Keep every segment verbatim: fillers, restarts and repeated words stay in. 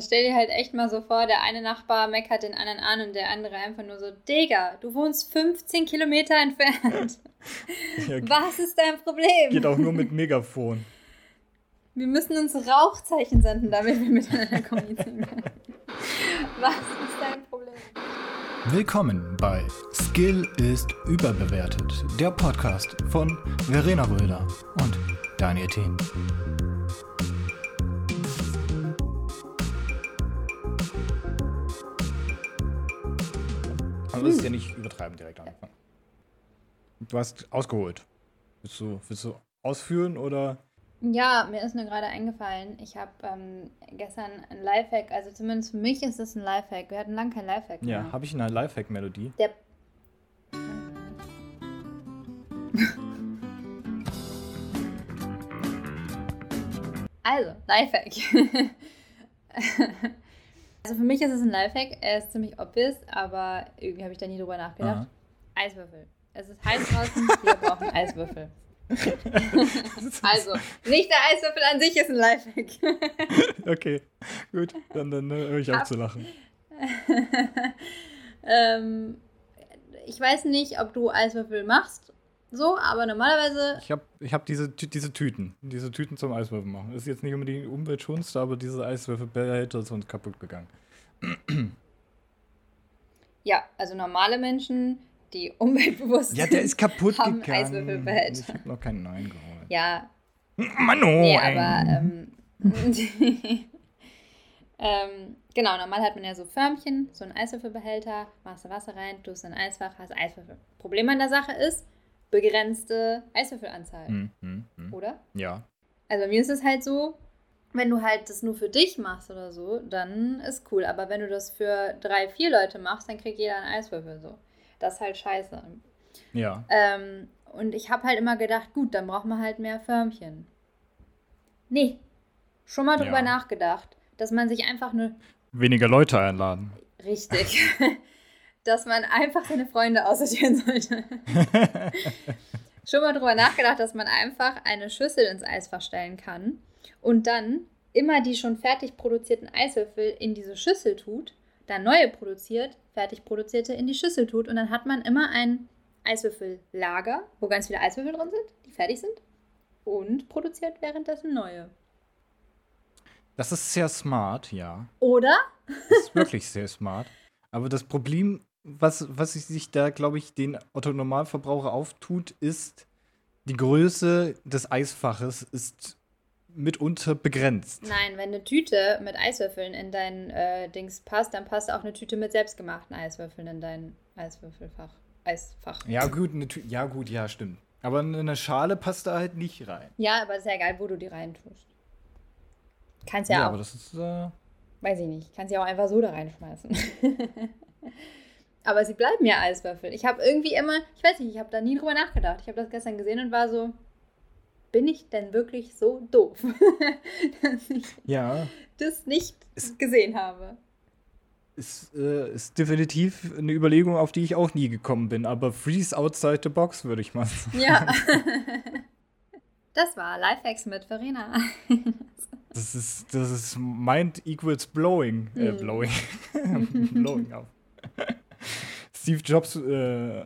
Stell dir halt echt mal so vor, der eine Nachbar meckert den anderen an und der andere einfach nur so, Digga, du wohnst fünfzehn Kilometer entfernt. Ja, was ist dein Problem? Geht auch nur mit Megafon. Wir müssen uns Rauchzeichen senden, damit wir miteinander kommunizieren können. Was ist dein Problem? Willkommen bei Skill ist überbewertet, der Podcast von Verena Röder und Daniel Theen. Du willst ja nicht übertreiben direkt am Anfang. Du hast ausgeholt. Willst du, willst du ausführen oder? Ja, mir ist nur gerade eingefallen. Ich habe ähm, gestern ein Lifehack, also zumindest für mich ist es ein Lifehack. Wir hatten lange kein Lifehack mehr. Ja, habe ich eine Lifehack-Melodie? Der. Also, Lifehack. Also für mich ist es ein Lifehack, er ist ziemlich obvious, aber irgendwie habe ich da nie drüber nachgedacht. Aha. Eiswürfel. Es ist heiß draußen, wir brauchen Eiswürfel. Also, nicht der Eiswürfel an sich ist ein Lifehack. Okay, gut, dann, dann höre ich auf zu lachen. ähm, ich weiß nicht, ob du Eiswürfel machst, so, aber normalerweise... Ich habe ich hab diese, diese Tüten, diese Tüten zum Eiswürfel machen. Ist jetzt nicht unbedingt umweltschonend, aber diese Eiswürfelbehälter ist uns kaputt gegangen. Ja, also normale Menschen... die umweltbewusst ja, der ist kaputt haben gegangen. Eiswürfelbehälter. Ich habe noch keinen neuen geholt. Ja. Mann, oh, nee, aber, ähm, die, ähm, genau, normal hat man ja so Förmchen, so einen Eiswürfelbehälter, machst du Wasser rein, tust in ein Eisfach, hast Eiswürfel. Problem an der Sache ist, begrenzte Eiswürfelanzahl. Hm, hm, hm. Oder? Ja. Also bei mir ist es halt so, wenn du halt das nur für dich machst oder so, dann ist cool. Aber wenn du das für drei, vier Leute machst, dann kriegt jeder einen Eiswürfel so. Das ist halt scheiße. Ja. Ähm, und ich habe halt immer gedacht, gut, dann braucht man halt mehr Förmchen. Nee, schon mal drüber ja. nachgedacht, dass man sich einfach eine... Weniger Leute einladen. Richtig. Dass man einfach seine Freunde aussortieren sollte. Schon mal drüber nachgedacht, dass man einfach eine Schüssel ins Eisfach stellen kann und dann immer die schon fertig produzierten Eiswürfel in diese Schüssel tut, dann neue produziert, fertig produzierte in die Schüssel tut und dann hat man immer ein Eiswürfellager, wo ganz viele Eiswürfel drin sind, die fertig sind und produziert währenddessen neue. Das ist sehr smart, ja. Oder? Das ist wirklich sehr smart. Aber das Problem, was, was sich da, glaube ich, den Otto-Normalverbraucher auftut, ist, die Größe des Eisfaches ist mitunter begrenzt. Nein, wenn eine Tüte mit Eiswürfeln in dein äh, Dings passt, dann passt auch eine Tüte mit selbstgemachten Eiswürfeln in dein Eiswürfelfach. Eisfach. Ja gut, eine Tü- ja gut, ja stimmt. Aber eine Schale passt da halt nicht rein. Ja, aber ist ja egal, wo du die reintust. Kannst ja, ja auch. Ja, aber das ist... Äh... Weiß ich nicht. Kannst ja auch einfach so da reinschmeißen. Aber sie bleiben ja Eiswürfel. Ich habe irgendwie immer... Ich weiß nicht, ich habe da nie drüber nachgedacht. Ich habe das gestern gesehen und war so... Bin ich denn wirklich so doof, dass ich ja. das nicht es, gesehen habe? Ist, äh, ist definitiv eine Überlegung, auf die ich auch nie gekommen bin. Aber freeze outside the box, würde ich mal sagen. Ja. Das war Lifehacks mit Verena. Das ist, das ist Mind equals blowing. Äh, hm. Blowing. Blowing auf. Steve Jobs äh,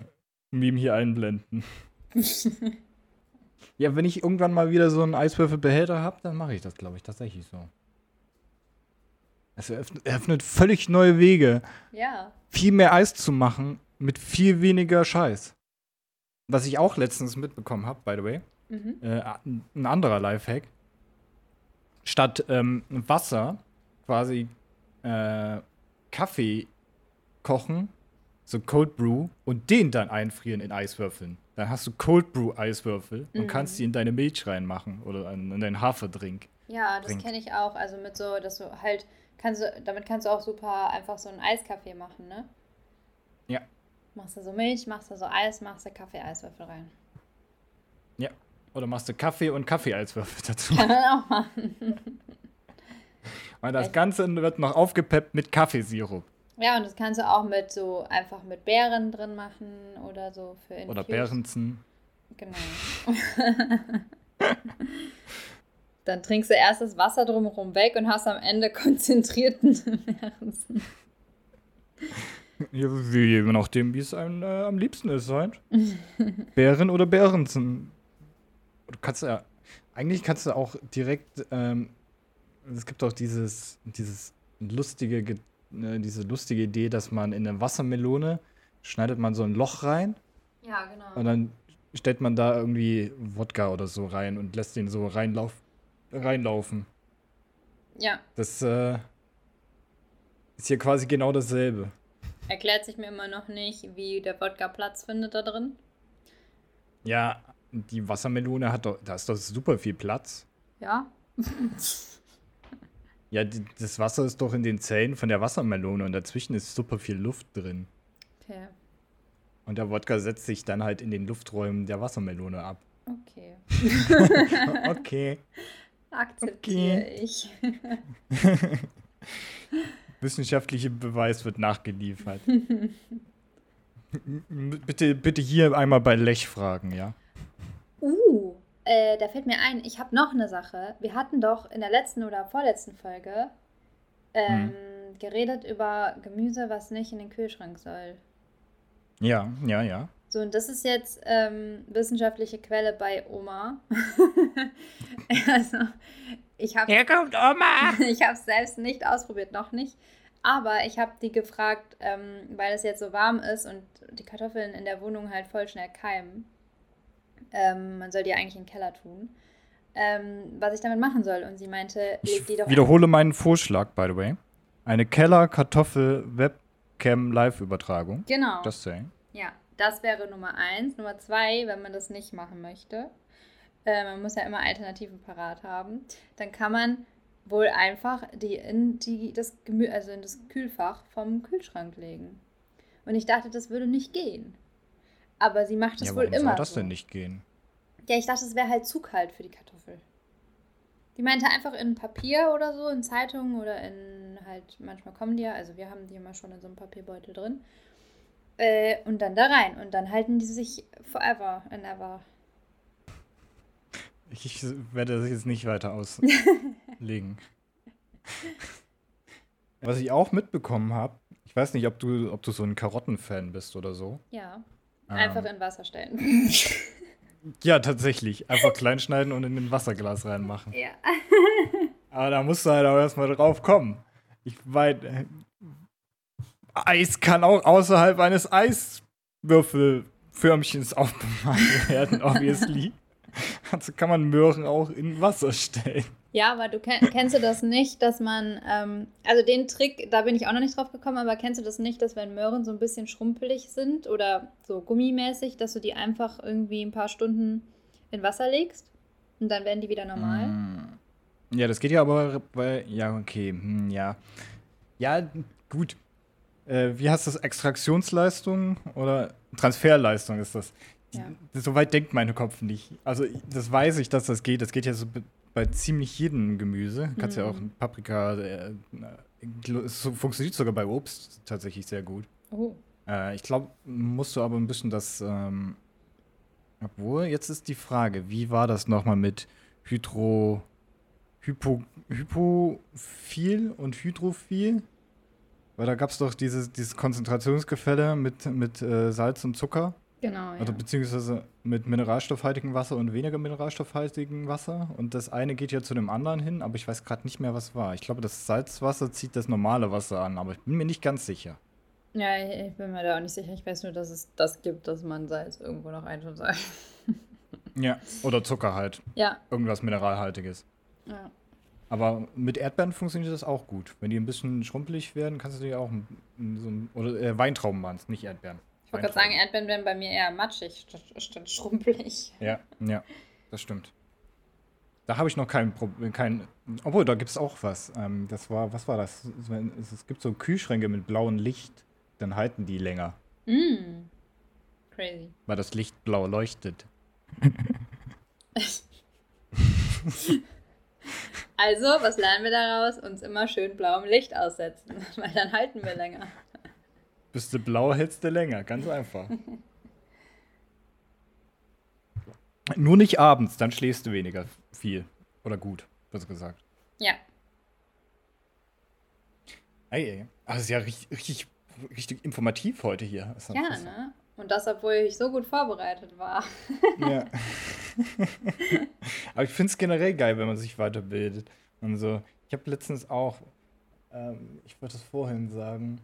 Meme hier einblenden. Ja, wenn ich irgendwann mal wieder so einen Eiswürfelbehälter habe, dann mache ich das, glaube ich, tatsächlich so. Es eröffnet, eröffnet völlig neue Wege, ja. viel mehr Eis zu machen mit viel weniger Scheiß. Was ich auch letztens mitbekommen habe, by the way, mhm. äh, ein anderer Lifehack. Statt ähm, Wasser quasi äh, Kaffee kochen, so Cold Brew, und den dann einfrieren in Eiswürfeln. Dann hast du Cold Brew Eiswürfel mhm. und kannst die in deine Milch reinmachen oder in deinen Haferdrink. Ja, das kenne ich auch. Also mit so, dass du halt, kannst du, damit kannst du auch super einfach so einen Eiskaffee machen, ne? Ja. Machst du so Milch, machst du so Eis, machst du Kaffee-Eiswürfel rein. Ja. Oder machst du Kaffee und Kaffee-Eiswürfel dazu. Kann man auch machen. Und das Ganze wird noch aufgepeppt mit Kaffeesirup. Ja, und das kannst du auch mit so einfach mit Beeren drin machen oder so für Infuse. Oder Beerenzen. Genau. Dann trinkst du erst das Wasser drumherum weg und hast am Ende konzentrierten Herzen. Ja, je nachdem, wie es einem äh, am liebsten ist, halt. Bären oder Bärensen. Du kannst ja, eigentlich kannst du auch direkt, ähm, es gibt auch dieses, dieses lustige, äh, diese lustige Idee, dass man in eine Wassermelone schneidet man so ein Loch rein. Ja, genau. Und dann stellt man da irgendwie Wodka oder so rein und lässt den so reinlauf, reinlaufen. Ja. Das äh, ist hier quasi genau dasselbe. Erklärt sich mir immer noch nicht, wie der Wodka Platz findet da drin. Ja, die Wassermelone hat doch, da ist doch super viel Platz. Ja. Ja, die, das Wasser ist doch in den Zellen von der Wassermelone und dazwischen ist super viel Luft drin. Okay. Und der Wodka setzt sich dann halt in den Lufträumen der Wassermelone ab. Okay. Okay. Akzeptiere okay. ich. Wissenschaftlicher Beweis wird nachgeliefert. bitte, bitte hier einmal bei Lech fragen, ja? Uh, äh, da fällt mir ein, ich habe noch eine Sache. Wir hatten doch in der letzten oder vorletzten Folge ähm, hm. geredet über Gemüse, was nicht in den Kühlschrank soll. Ja, ja, ja. So, und das ist jetzt ähm, wissenschaftliche Quelle bei Oma. Also, ich hab, Hier kommt Oma! Ich habe es selbst nicht ausprobiert, noch nicht. Aber ich habe die gefragt, ähm, weil es jetzt so warm ist und die Kartoffeln in der Wohnung halt voll schnell keimen. Ähm, man soll die eigentlich in den Keller tun. Ähm, was ich damit machen soll. Und sie meinte, leg die doch... Ich wiederhole meinen Vorschlag, by the way. Eine Keller-Kartoffel-Web- Cam-Live-Übertragung. Genau. Das sein. Ja, das wäre Nummer eins. Nummer zwei, wenn man das nicht machen möchte, äh, man muss ja immer Alternativen parat haben, dann kann man wohl einfach die in die das Gemü- also in das Kühlfach vom Kühlschrank legen. Und ich dachte, das würde nicht gehen. Aber sie macht es ja, wohl immer so. Warum soll das denn nicht gehen? Ja, ich dachte, es wäre halt zu kalt für die Kartoffel. Die meinte einfach in Papier oder so, in Zeitungen oder in halt, manchmal kommen die ja, also wir haben die immer schon in so einem Papierbeutel drin. Äh, und dann da rein. Und dann halten die sich forever and ever. Ich werde das jetzt nicht weiter auslegen. Was ich auch mitbekommen habe, ich weiß nicht, ob du, ob du so ein Karottenfan bist oder so. Ja, einfach ähm. in Wasser stellen. Ja, tatsächlich. Einfach klein schneiden und in ein Wasserglas reinmachen. Ja. Aber da musst du halt auch erstmal drauf kommen. Ich meine, Eis kann auch außerhalb eines Eiswürfelförmchens aufbemalt werden, obviously. Also kann man Möhren auch in Wasser stellen. Ja, aber du kenn- kennst du das nicht, dass man, ähm, also den Trick, da bin ich auch noch nicht drauf gekommen, aber kennst du das nicht, dass wenn Möhren so ein bisschen schrumpelig sind oder so gummimäßig, dass du die einfach irgendwie ein paar Stunden in Wasser legst und dann werden die wieder normal? Ja, das geht ja aber bei, ja, okay, hm, ja. Ja, gut. Äh, wie heißt das? Extraktionsleistung oder Transferleistung ist das? Ja. So weit denkt mein Kopf nicht. Also das weiß ich, dass das geht. Das geht ja so bei ziemlich jedem Gemüse. Du kannst mhm. ja auch Paprika, äh, es funktioniert sogar bei Obst tatsächlich sehr gut. Oh. Äh, ich glaube, musst du aber ein bisschen das, ähm, obwohl, jetzt ist die Frage, wie war das nochmal mit Hydro, Hypo, Hypophil und Hydrophil? Weil da gab es doch dieses, dieses Konzentrationsgefälle mit, mit äh, Salz und Zucker. Genau, also ja. Beziehungsweise mit mineralstoffhaltigem Wasser und weniger mineralstoffhaltigem Wasser. Und das eine geht ja zu dem anderen hin, aber ich weiß gerade nicht mehr, was war. Ich glaube, das Salzwasser zieht das normale Wasser an, aber ich bin mir nicht ganz sicher. Ja, ich bin mir da auch nicht sicher. Ich weiß nur, dass es das gibt, dass man Salz irgendwo noch einschütten soll. Ja, oder Zucker halt. Ja. Irgendwas Mineralhaltiges. Ja. Aber mit Erdbeeren funktioniert das auch gut. Wenn die ein bisschen schrumpelig werden, kannst du die auch so ein, oder äh, Weintrauben machen, nicht Erdbeeren. Ich wollte gerade sagen, Erdbeeren werden bei mir eher matschig statt schrumpelig. Ja, ja, das stimmt. Da habe ich noch kein Problem. Kein, obwohl, da gibt es auch was. Ähm, das war, was war das? Es gibt so Kühlschränke mit blauem Licht, dann halten die länger. Mm. Crazy. Weil das Licht blau leuchtet. Also, was lernen wir daraus? Uns immer schön blauem Licht aussetzen, weil dann halten wir länger. Bist du blau, hältst du länger. Ganz einfach. Nur nicht abends, dann schläfst du weniger viel. Oder gut. kurz gesagt. Ja. Ey, ey. Also, es ist ja richtig, richtig, richtig informativ heute hier. Das ja, ne? Und das, obwohl ich so gut vorbereitet war. Ja. Aber ich finde es generell geil, wenn man sich weiterbildet. Und so. Ich habe letztens auch, ähm, ich wollte das vorhin sagen.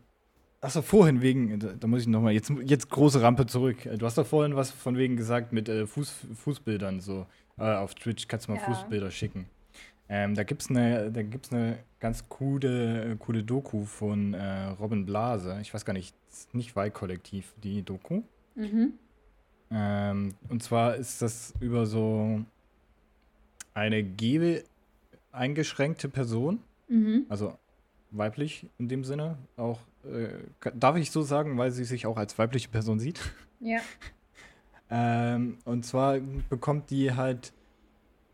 Achso, vorhin wegen, da, da muss ich nochmal, jetzt, jetzt große Rampe zurück. Du hast doch vorhin was von wegen gesagt mit äh, Fuß, Fußbildern. So. Äh, auf Twitch kannst du mal ja. Fußbilder schicken. Ähm, da gibt's eine, da gibt's eine ganz coole, coole Doku von äh, Robin Blase. Ich weiß gar nicht, nicht Weih-Kollektiv, die Doku. Mhm. Ähm, und zwar ist das über so eine G W eingeschränkte Person, mhm. also weiblich in dem Sinne. Auch äh, darf ich so sagen, weil sie sich auch als weibliche Person sieht. Ja. ähm, und zwar bekommt die halt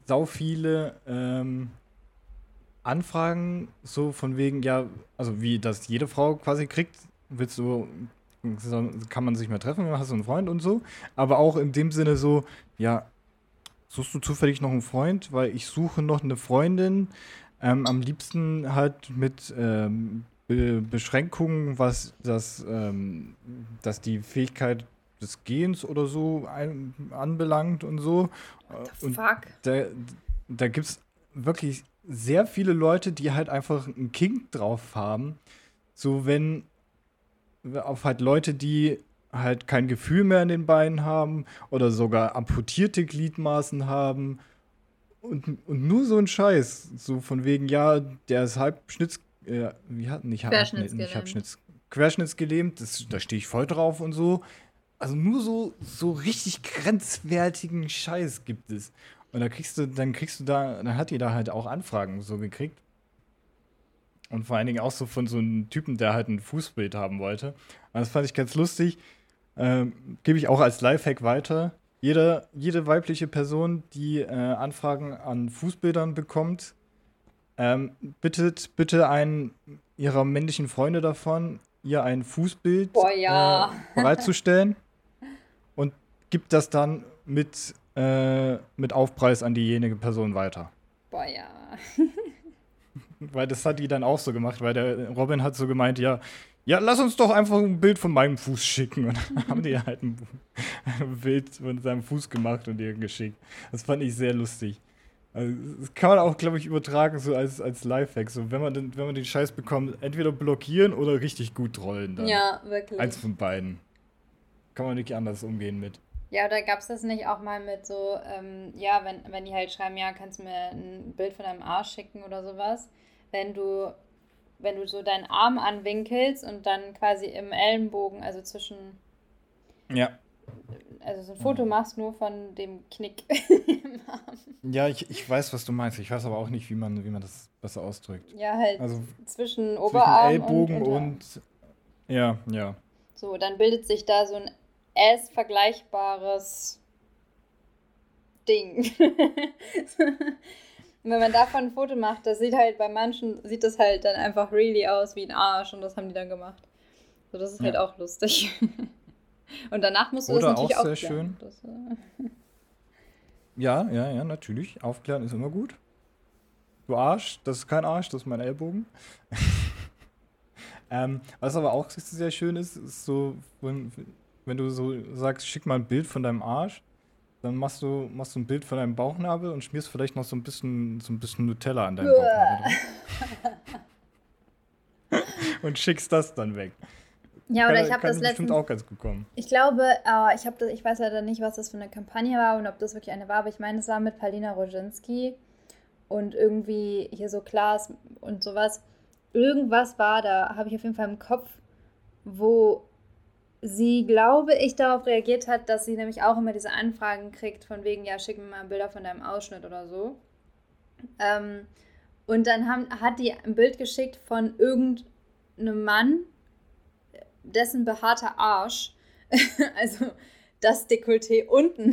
sau viele ähm, Anfragen, so von wegen, ja, also wie das jede Frau quasi kriegt, willst du, kann man sich mal treffen, hast du einen Freund und so, aber auch in dem Sinne so, ja, suchst du zufällig noch einen Freund, weil ich suche noch eine Freundin, ähm, am liebsten halt mit ähm, Be- Beschränkungen, was das, ähm, dass die Fähigkeit des Gens oder so ein, anbelangt und so. What the fuck? Da, da gibt es wirklich sehr viele Leute, die halt einfach einen Kink drauf haben. So wenn auf halt Leute, die halt kein Gefühl mehr in den Beinen haben oder sogar amputierte Gliedmaßen haben und, und nur so ein Scheiß. So von wegen, ja, der ist halbschnitz... Äh, wie hat, nicht, Querschnittsgelähmt. Nicht halbschnitz, Querschnittsgelähmt, das, da stehe ich voll drauf und so. Also nur so, so richtig grenzwertigen Scheiß gibt es. Und da kriegst du, dann kriegst du da, dann hat die da halt auch Anfragen so gekriegt. Und vor allen Dingen auch so von so einem Typen, der halt ein Fußbild haben wollte. Und das fand ich ganz lustig. Ähm, gebe ich auch als Lifehack weiter. Jede, jede weibliche Person, die äh, Anfragen an Fußbildern bekommt, ähm, bittet bitte einen ihrer männlichen Freunde davon, ihr ein Fußbild Boah, ja. äh, bereitzustellen und gibt das dann mit, äh, mit Aufpreis an diejenige Person weiter. Boah, ja. Weil das hat die dann auch so gemacht, weil der Robin hat so gemeint, ja, ja, lass uns doch einfach ein Bild von meinem Fuß schicken. Und dann haben die halt ein, ein Bild von seinem Fuß gemacht und ihr geschickt. Das fand ich sehr lustig. Also, das kann man auch, glaube ich, übertragen, so als, als Lifehack. So, wenn man den, wenn man den Scheiß bekommt, entweder blockieren oder richtig gut trollen dann. Ja, wirklich. Eins von beiden. Kann man nicht anders umgehen mit. Ja, oder gab es das nicht auch mal mit so, ähm, ja, wenn, wenn die halt schreiben, ja, kannst du mir ein Bild von deinem Arsch schicken oder sowas. Wenn du, wenn du so deinen Arm anwinkelst und dann quasi im Ellenbogen, also zwischen... Ja. Also so ein Foto machst nur von dem Knick im Arm. Ja, ich, ich weiß, was du meinst. Ich weiß aber auch nicht, wie man, wie man das besser ausdrückt. Ja, halt also zwischen Oberarm zwischen Ellbogen und, und ja, ja. So, dann bildet sich da so ein S-vergleichbares Ding. Und wenn man davon ein Foto macht, das sieht halt bei manchen, sieht das halt dann einfach really aus wie ein Arsch und das haben die dann gemacht. So, das ist ja. halt auch lustig. Und danach musst du Oder das natürlich auch sehr aufklären. Schön. Das, äh ja, ja, ja, natürlich. Aufklären ist immer gut. Du Arsch, das ist kein Arsch, das ist mein Ellbogen. ähm, was aber auch sehr schön ist, ist so, wenn, wenn du so sagst, schick mal ein Bild von deinem Arsch, dann machst du, machst du ein Bild von deinem Bauchnabel und schmierst vielleicht noch so ein bisschen, so ein bisschen Nutella an deinem Bauchnabel. Und schickst das dann weg. Ja, oder ich habe das letztens auch ganz gut kommen. Ich glaube, äh, ich habe das, ich weiß leider nicht, was das für eine Kampagne war und ob das wirklich eine war, aber ich meine, es war mit Palina Rosinski und irgendwie hier so Klaas und sowas. Irgendwas war da, habe ich auf jeden Fall im Kopf, wo sie, glaube ich, darauf reagiert hat, dass sie nämlich auch immer diese Anfragen kriegt von wegen, ja, schick mir mal Bilder von deinem Ausschnitt oder so. Ähm, und dann haben, hat die ein Bild geschickt von irgendeinem Mann, dessen behaarter Arsch, also das Dekolleté unten.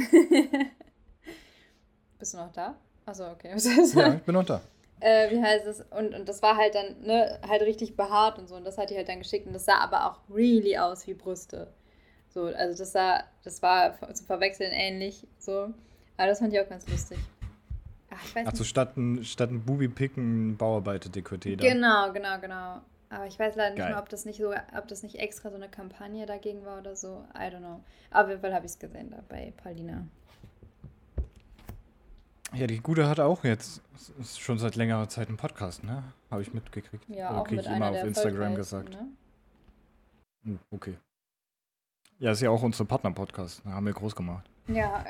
Bist du noch da? Achso, okay. Ja, ich bin noch da. Äh, wie heißt es? Und, und das war halt dann, ne, halt richtig behaart und so. Und das hat die halt dann geschickt. Und das sah aber auch really aus wie Brüste. So, also das sah, das war zu verwechseln ähnlich. So. Aber das fand ich auch ganz lustig. Ach, ich weiß also nicht. statt ein, statt ein Bubi-Picken ein Bauarbeiter-Dekolleté. Genau, genau, genau. Aber ich weiß leider Geil. nicht mehr, ob das nicht so, ob das nicht extra so eine Kampagne dagegen war oder so. I don't know. Aber auf jeden Fall habe ich es gesehen da bei Palina. Ja, die Gute hat auch jetzt ist schon seit längerer Zeit einen Podcast, ne? Habe ich mitgekriegt. Ja, oder auch krieg mit ich einer immer der auf Instagram gesagt. Ne? Hm, okay. Ja, ist ja auch unser Partner-Podcast. Da haben wir groß gemacht. Ja.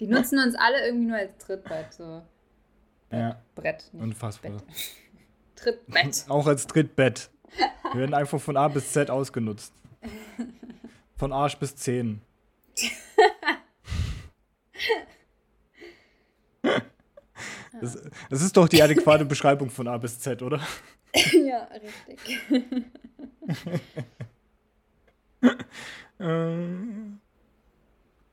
Die nutzen uns alle irgendwie nur als Trittbrett. So. Ja. Brett. Nicht Unfassbar. Bett. Trittbett. Auch als Trittbett. Wir werden einfach von A bis Z ausgenutzt. Von Arsch bis Zehen. Das, das ist doch die adäquate Beschreibung von A bis Z, oder? Ja, richtig. ähm,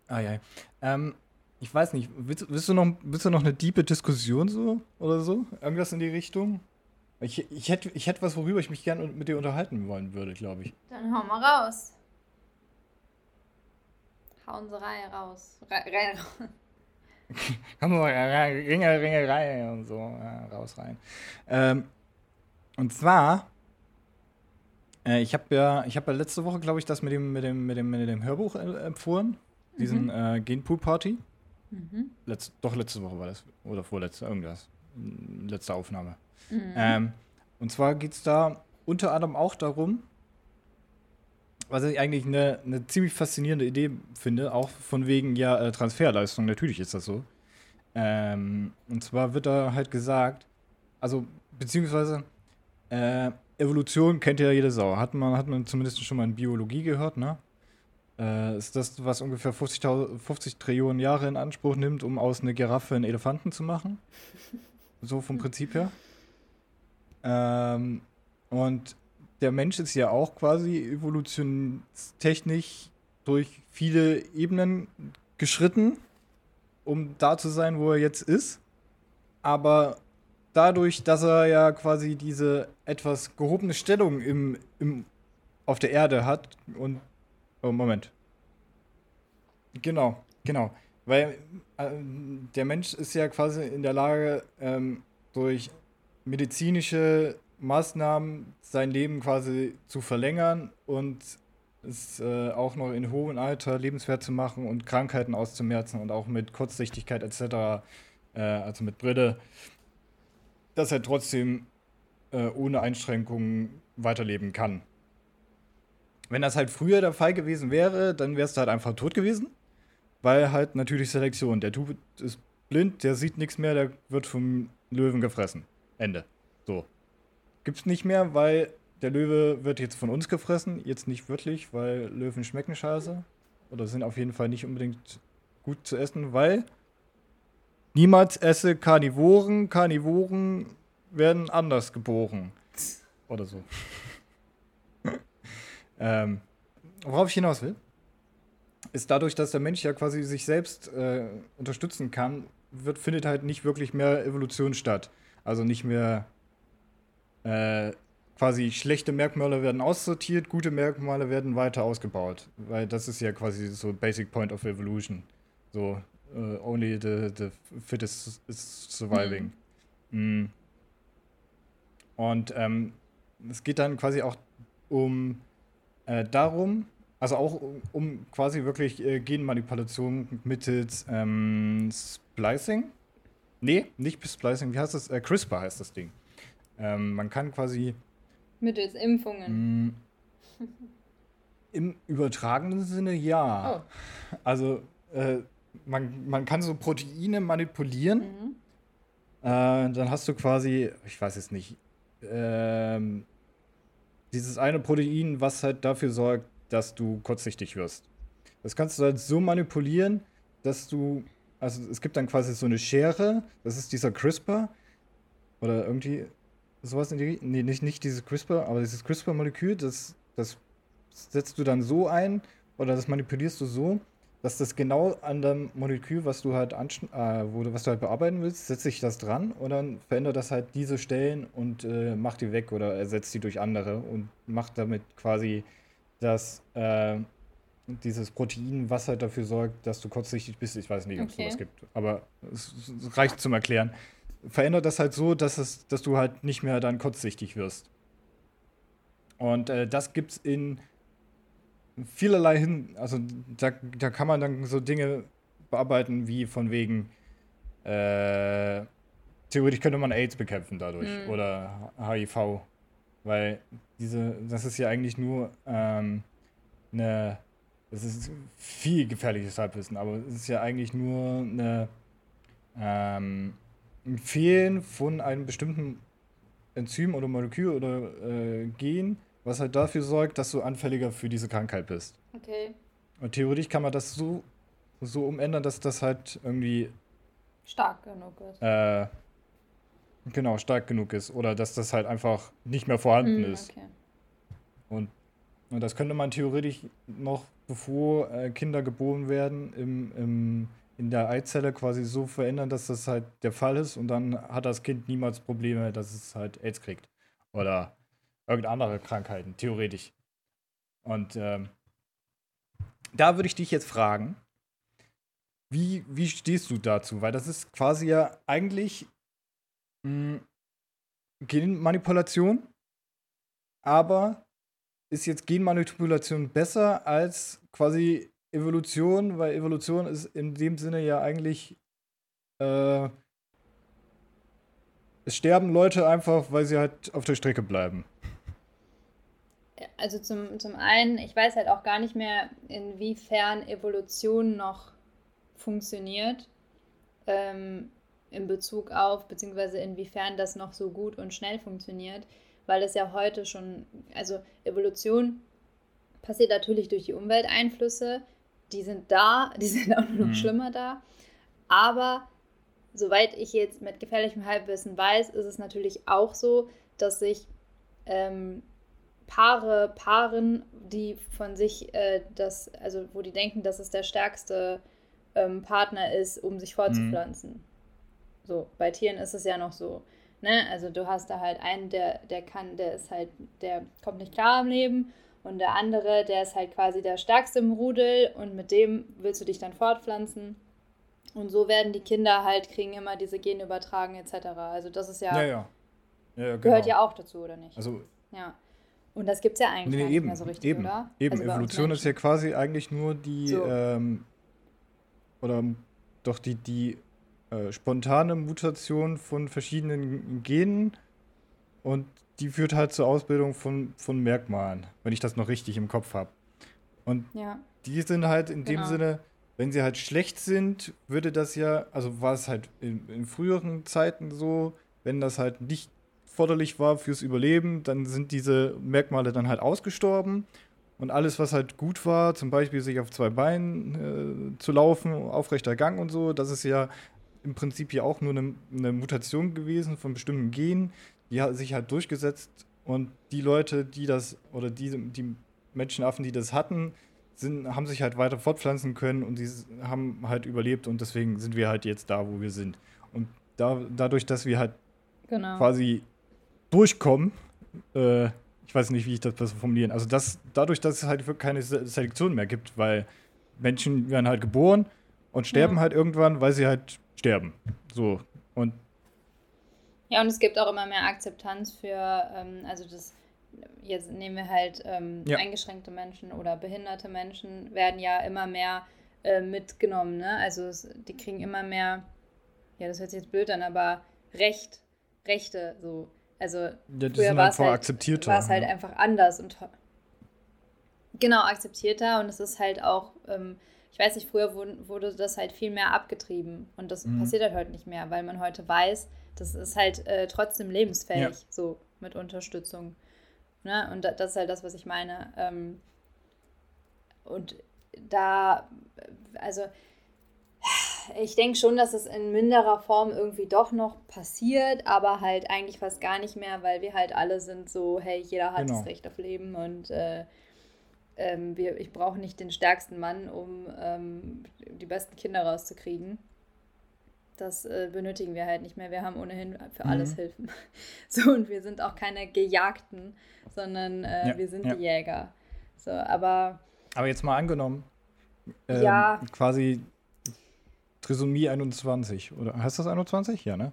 ah, ja. ähm, ich weiß nicht, willst, willst, du noch, willst du noch eine tiefe Diskussion so oder so? Irgendwas in die Richtung? Ich, ich hätte ich hätt was, worüber ich mich gerne mit dir unterhalten wollen würde, glaube ich. Dann hauen wir raus. Hauen sie rein, raus. Re- rein, raus. Komm mal, Ringe, Ringe, Reihe und so, ja, raus, rein. Ähm, und zwar, äh, ich habe ja, ich hab ja letzte Woche, glaube ich, das mit dem, mit dem, mit dem, mit dem Hörbuch empfohlen, mhm. diesen äh, Genpool Party. Mhm. Letz, doch, letzte Woche war das, oder vorletzte, irgendwas. Letzte Aufnahme. Mhm. Ähm, und zwar geht es da unter anderem auch darum, was ich eigentlich eine, eine ziemlich faszinierende Idee finde, auch von wegen ja Transferleistung, natürlich ist das so. Ähm, und zwar wird da halt gesagt, also beziehungsweise äh, Evolution kennt ja jede Sau. Hat man, hat man zumindest schon mal in Biologie gehört, ne? Äh, ist das, was ungefähr fünfzig Trillionen Jahre in Anspruch nimmt, um aus einer Giraffe einen Elefanten zu machen? So vom Prinzip her. Ähm, und der Mensch ist ja auch quasi evolutionstechnisch durch viele Ebenen geschritten, um da zu sein, wo er jetzt ist. Aber dadurch, dass er ja quasi diese etwas gehobene Stellung im, im, auf der Erde hat und... Oh, Moment. Genau, genau. Weil äh, der Mensch ist ja quasi in der Lage, ähm, durch medizinische Maßnahmen sein Leben quasi zu verlängern und es äh, auch noch in hohem Alter lebenswert zu machen und Krankheiten auszumerzen und auch mit Kurzsichtigkeit et cetera, äh, also mit Brille, dass er trotzdem äh, ohne Einschränkungen weiterleben kann. Wenn das halt früher der Fall gewesen wäre, dann wärst du halt einfach tot gewesen, weil halt natürlich Selektion. Der Typ ist blind, der sieht nichts mehr, der wird vom Löwen gefressen. Ende. So. Gibt's nicht mehr, weil der Löwe wird jetzt von uns gefressen. Jetzt nicht wirklich, weil Löwen schmecken scheiße. Oder sind auf jeden Fall nicht unbedingt gut zu essen, weil niemals esse Karnivoren. Karnivoren werden anders geboren. Oder so. ähm, worauf ich hinaus will, ist dadurch, dass der Mensch ja quasi sich selbst äh, unterstützen kann, wird, findet halt nicht wirklich mehr Evolution statt. Also nicht mehr... Äh, quasi schlechte Merkmale werden aussortiert, gute Merkmale werden weiter ausgebaut, weil das ist ja quasi so Basic Point of Evolution. So, uh, only the, the fittest is surviving. Mhm. Mm. Und ähm, es geht dann quasi auch um äh, darum, also auch um, um quasi wirklich äh, Genmanipulation mittels ähm, Splicing. Nee, nicht Splicing, wie heißt das? Äh, CRISPR heißt das Ding. Ähm, man kann quasi mittels Impfungen mh, im übertragenen Sinne ja. Oh. Also äh, man, man kann so Proteine manipulieren. Mhm. Äh, dann hast du quasi, ich weiß jetzt nicht, äh, dieses eine Protein, was halt dafür sorgt, dass du kurzsichtig wirst. Das kannst du halt so manipulieren, dass du, also es gibt dann quasi so eine Schere, das ist dieser CRISPR oder irgendwie sowas in die Richtung. Nee, nicht, nicht dieses CRISPR, aber dieses CRISPR-Molekül, das, das setzt du dann so ein oder das manipulierst du so, dass das genau an dem Molekül, was du halt anschn- äh, wo du, was du halt bearbeiten willst, setzt sich das dran und dann verändert das halt diese Stellen und äh, macht die weg oder ersetzt die durch andere und macht damit quasi das äh, dieses Protein, was halt dafür sorgt, dass du kurzsichtig bist. Ich weiß nicht, ob es okay. sowas gibt, aber es reicht zum Erklären. Verändert das halt so, dass, es, dass du halt nicht mehr dann kurzsichtig wirst. Und äh, das gibt's in vielerlei hin, also da, da kann man dann so Dinge bearbeiten, wie von wegen äh, theoretisch könnte man AIDS bekämpfen dadurch mhm. oder H I V, weil diese, das ist ja eigentlich nur ähm, eine, es ist viel gefährliches Halbwissen, aber es ist ja eigentlich nur eine ähm, ein Fehlen von einem bestimmten Enzym oder Molekül oder äh, Gen, was halt dafür sorgt, dass du anfälliger für diese Krankheit bist. Okay. Und theoretisch kann man das so, so umändern, dass das halt irgendwie stark genug ist. Äh, genau, stark genug ist. Oder dass das halt einfach nicht mehr vorhanden mm, ist. Okay. Und, und das könnte man theoretisch noch, bevor äh, Kinder geboren werden, im, im, in der Eizelle quasi so verändern, dass das halt der Fall ist. Und dann hat das Kind niemals Probleme, dass es halt AIDS kriegt. Oder irgendeine andere Krankheiten, theoretisch. Und ähm, da würde ich dich jetzt fragen, wie, wie stehst du dazu? Weil das ist quasi ja eigentlich mh, Genmanipulation, aber ist jetzt Genmanipulation besser als quasi Evolution? Weil Evolution ist in dem Sinne ja eigentlich äh, es sterben Leute einfach, weil sie halt auf der Strecke bleiben. Also zum, zum einen, ich weiß halt auch gar nicht mehr, inwiefern Evolution noch funktioniert ähm, in Bezug auf, beziehungsweise inwiefern das noch so gut und schnell funktioniert, weil es ja heute schon, also Evolution passiert natürlich durch die Umwelteinflüsse, die sind da, die sind auch nur noch mhm. schlimmer da, aber soweit ich jetzt mit gefährlichem Halbwissen weiß, ist es natürlich auch so, dass sich ähm, Paare, Paaren, die von sich äh, das, also wo die denken, dass es der stärkste ähm, Partner ist, um sich fortzupflanzen. Mhm. So, bei Tieren ist es ja noch so. Ne? Also du hast da halt einen, der, der kann, der ist halt, der kommt nicht klar im Leben und der andere, der ist halt quasi der stärkste im Rudel und mit dem willst du dich dann fortpflanzen. Und so werden die Kinder halt, kriegen immer diese Gene übertragen et cetera. Also das ist ja, ja, ja. ja, ja genau. Gehört ja auch dazu, oder nicht? Also ja. Und das gibt's ja eigentlich nee, eben, nicht mehr so richtig, eben, oder? Eben, also Evolution ist ja quasi eigentlich nur die, so. ähm, oder doch die, die äh, spontane Mutation von verschiedenen Genen und die führt halt zur Ausbildung von, von Merkmalen, wenn ich das noch richtig im Kopf habe. Und ja. die sind halt in genau. dem Sinne, wenn sie halt schlecht sind, würde das ja, also war es halt in, in früheren Zeiten so, wenn das halt nicht förderlich war fürs Überleben, dann sind diese Merkmale dann halt ausgestorben und alles, was halt gut war, zum Beispiel sich auf zwei Beinen äh, zu laufen, aufrechter Gang und so, das ist ja im Prinzip ja auch nur eine ne Mutation gewesen von bestimmten Genen, die hat sich halt durchgesetzt und die Leute, die das, oder die, die Menschenaffen, die das hatten, sind, haben sich halt weiter fortpflanzen können und die haben halt überlebt und deswegen sind wir halt jetzt da, wo wir sind. Und da, dadurch, dass wir halt genau. quasi durchkommen, äh, ich weiß nicht, wie ich das besser formulieren, also das, dadurch, dass es halt keine Se- Selektion mehr gibt, weil Menschen werden halt geboren und sterben ja. halt irgendwann, weil sie halt sterben, so, und ja, und es gibt auch immer mehr Akzeptanz für, ähm, also das, jetzt nehmen wir halt ähm, ja. eingeschränkte Menschen oder behinderte Menschen werden ja immer mehr äh, mitgenommen, ne, also es, die kriegen immer mehr, ja, das hört sich jetzt blöd an, aber Recht, Rechte, so. Also ja, früher war es halt, war's halt ja. einfach anders und to- genau, akzeptierter und es ist halt auch, ähm, ich weiß nicht, früher wurde, wurde das halt viel mehr abgetrieben und das mhm. passiert halt heute nicht mehr, weil man heute weiß, das ist halt äh, trotzdem lebensfähig, ja. so mit Unterstützung. Ne? Und da, das ist halt das, was ich meine. Ähm, und da, also ich denke schon, dass es in minderer Form irgendwie doch noch passiert, aber halt eigentlich fast gar nicht mehr, weil wir halt alle sind so, hey, jeder hat genau. das Recht auf Leben und äh, ähm, wir, ich brauche nicht den stärksten Mann, um ähm, die besten Kinder rauszukriegen. Das äh, benötigen wir halt nicht mehr. Wir haben ohnehin für alles mhm. Hilfen. So, und wir sind auch keine Gejagten, sondern äh, ja, wir sind ja. die Jäger. So, aber Aber jetzt mal angenommen, ähm, ja. quasi Trisomie einundzwanzig, oder heißt das einundzwanzig? Ja, ne?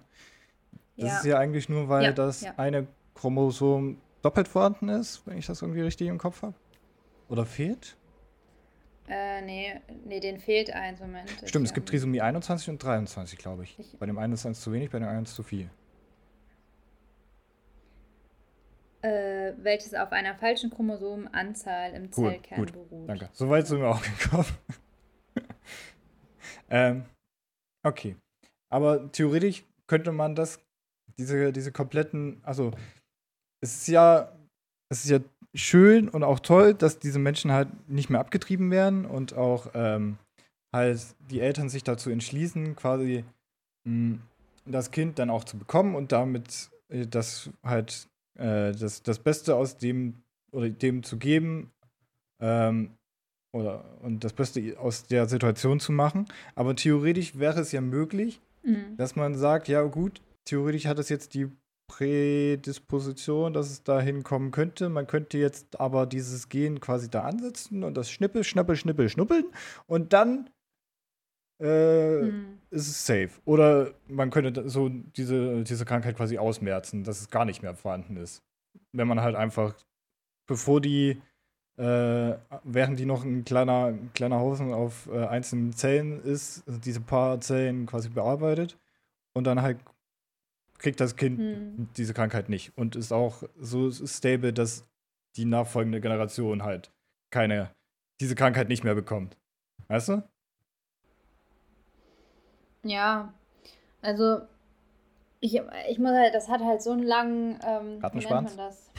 Das ja. ist ja eigentlich nur, weil ja. das ja. eine Chromosom doppelt vorhanden ist, wenn ich das irgendwie richtig im Kopf habe. Oder fehlt? Äh, nee, nee, denen fehlt eins, Moment. Stimmt, es gibt Trisomie einundzwanzig und dreiundzwanzig, glaube ich. ich. Bei dem einen ist eins zu wenig, bei dem anderen zu viel. Äh, welches auf einer falschen Chromosomenanzahl im cool, Zellkern gut, beruht. Danke. Soweit sind wir auch gekommen. ähm, okay. Aber theoretisch könnte man das, diese, diese kompletten, also es ist ja, es ist ja schön und auch toll, dass diese Menschen halt nicht mehr abgetrieben werden und auch ähm, halt die Eltern sich dazu entschließen, quasi mh, das Kind dann auch zu bekommen und damit äh, das halt Das, das Beste aus dem oder dem zu geben ähm, oder und das Beste aus der Situation zu machen. Aber theoretisch wäre es ja möglich, mhm. dass man sagt, ja gut, theoretisch hat es jetzt die Prädisposition, dass es da hinkommen könnte. Man könnte jetzt aber dieses Gen quasi da ansetzen und das schnippel, schnappel, schnippel, schnuppeln und dann Äh, hm. ist es safe. Oder man könnte so diese, diese Krankheit quasi ausmerzen, dass es gar nicht mehr vorhanden ist. Wenn man halt einfach, bevor die, äh, während die noch ein kleiner, ein kleiner Haufen auf äh, einzelnen Zellen ist, also diese paar Zellen quasi bearbeitet und dann halt kriegt das Kind hm. diese Krankheit nicht und ist auch so stable, dass die nachfolgende Generation halt keine, diese Krankheit nicht mehr bekommt. Weißt du? Ja, also ich, ich muss halt, das hat halt so einen langen, ähm, wie nennt man das?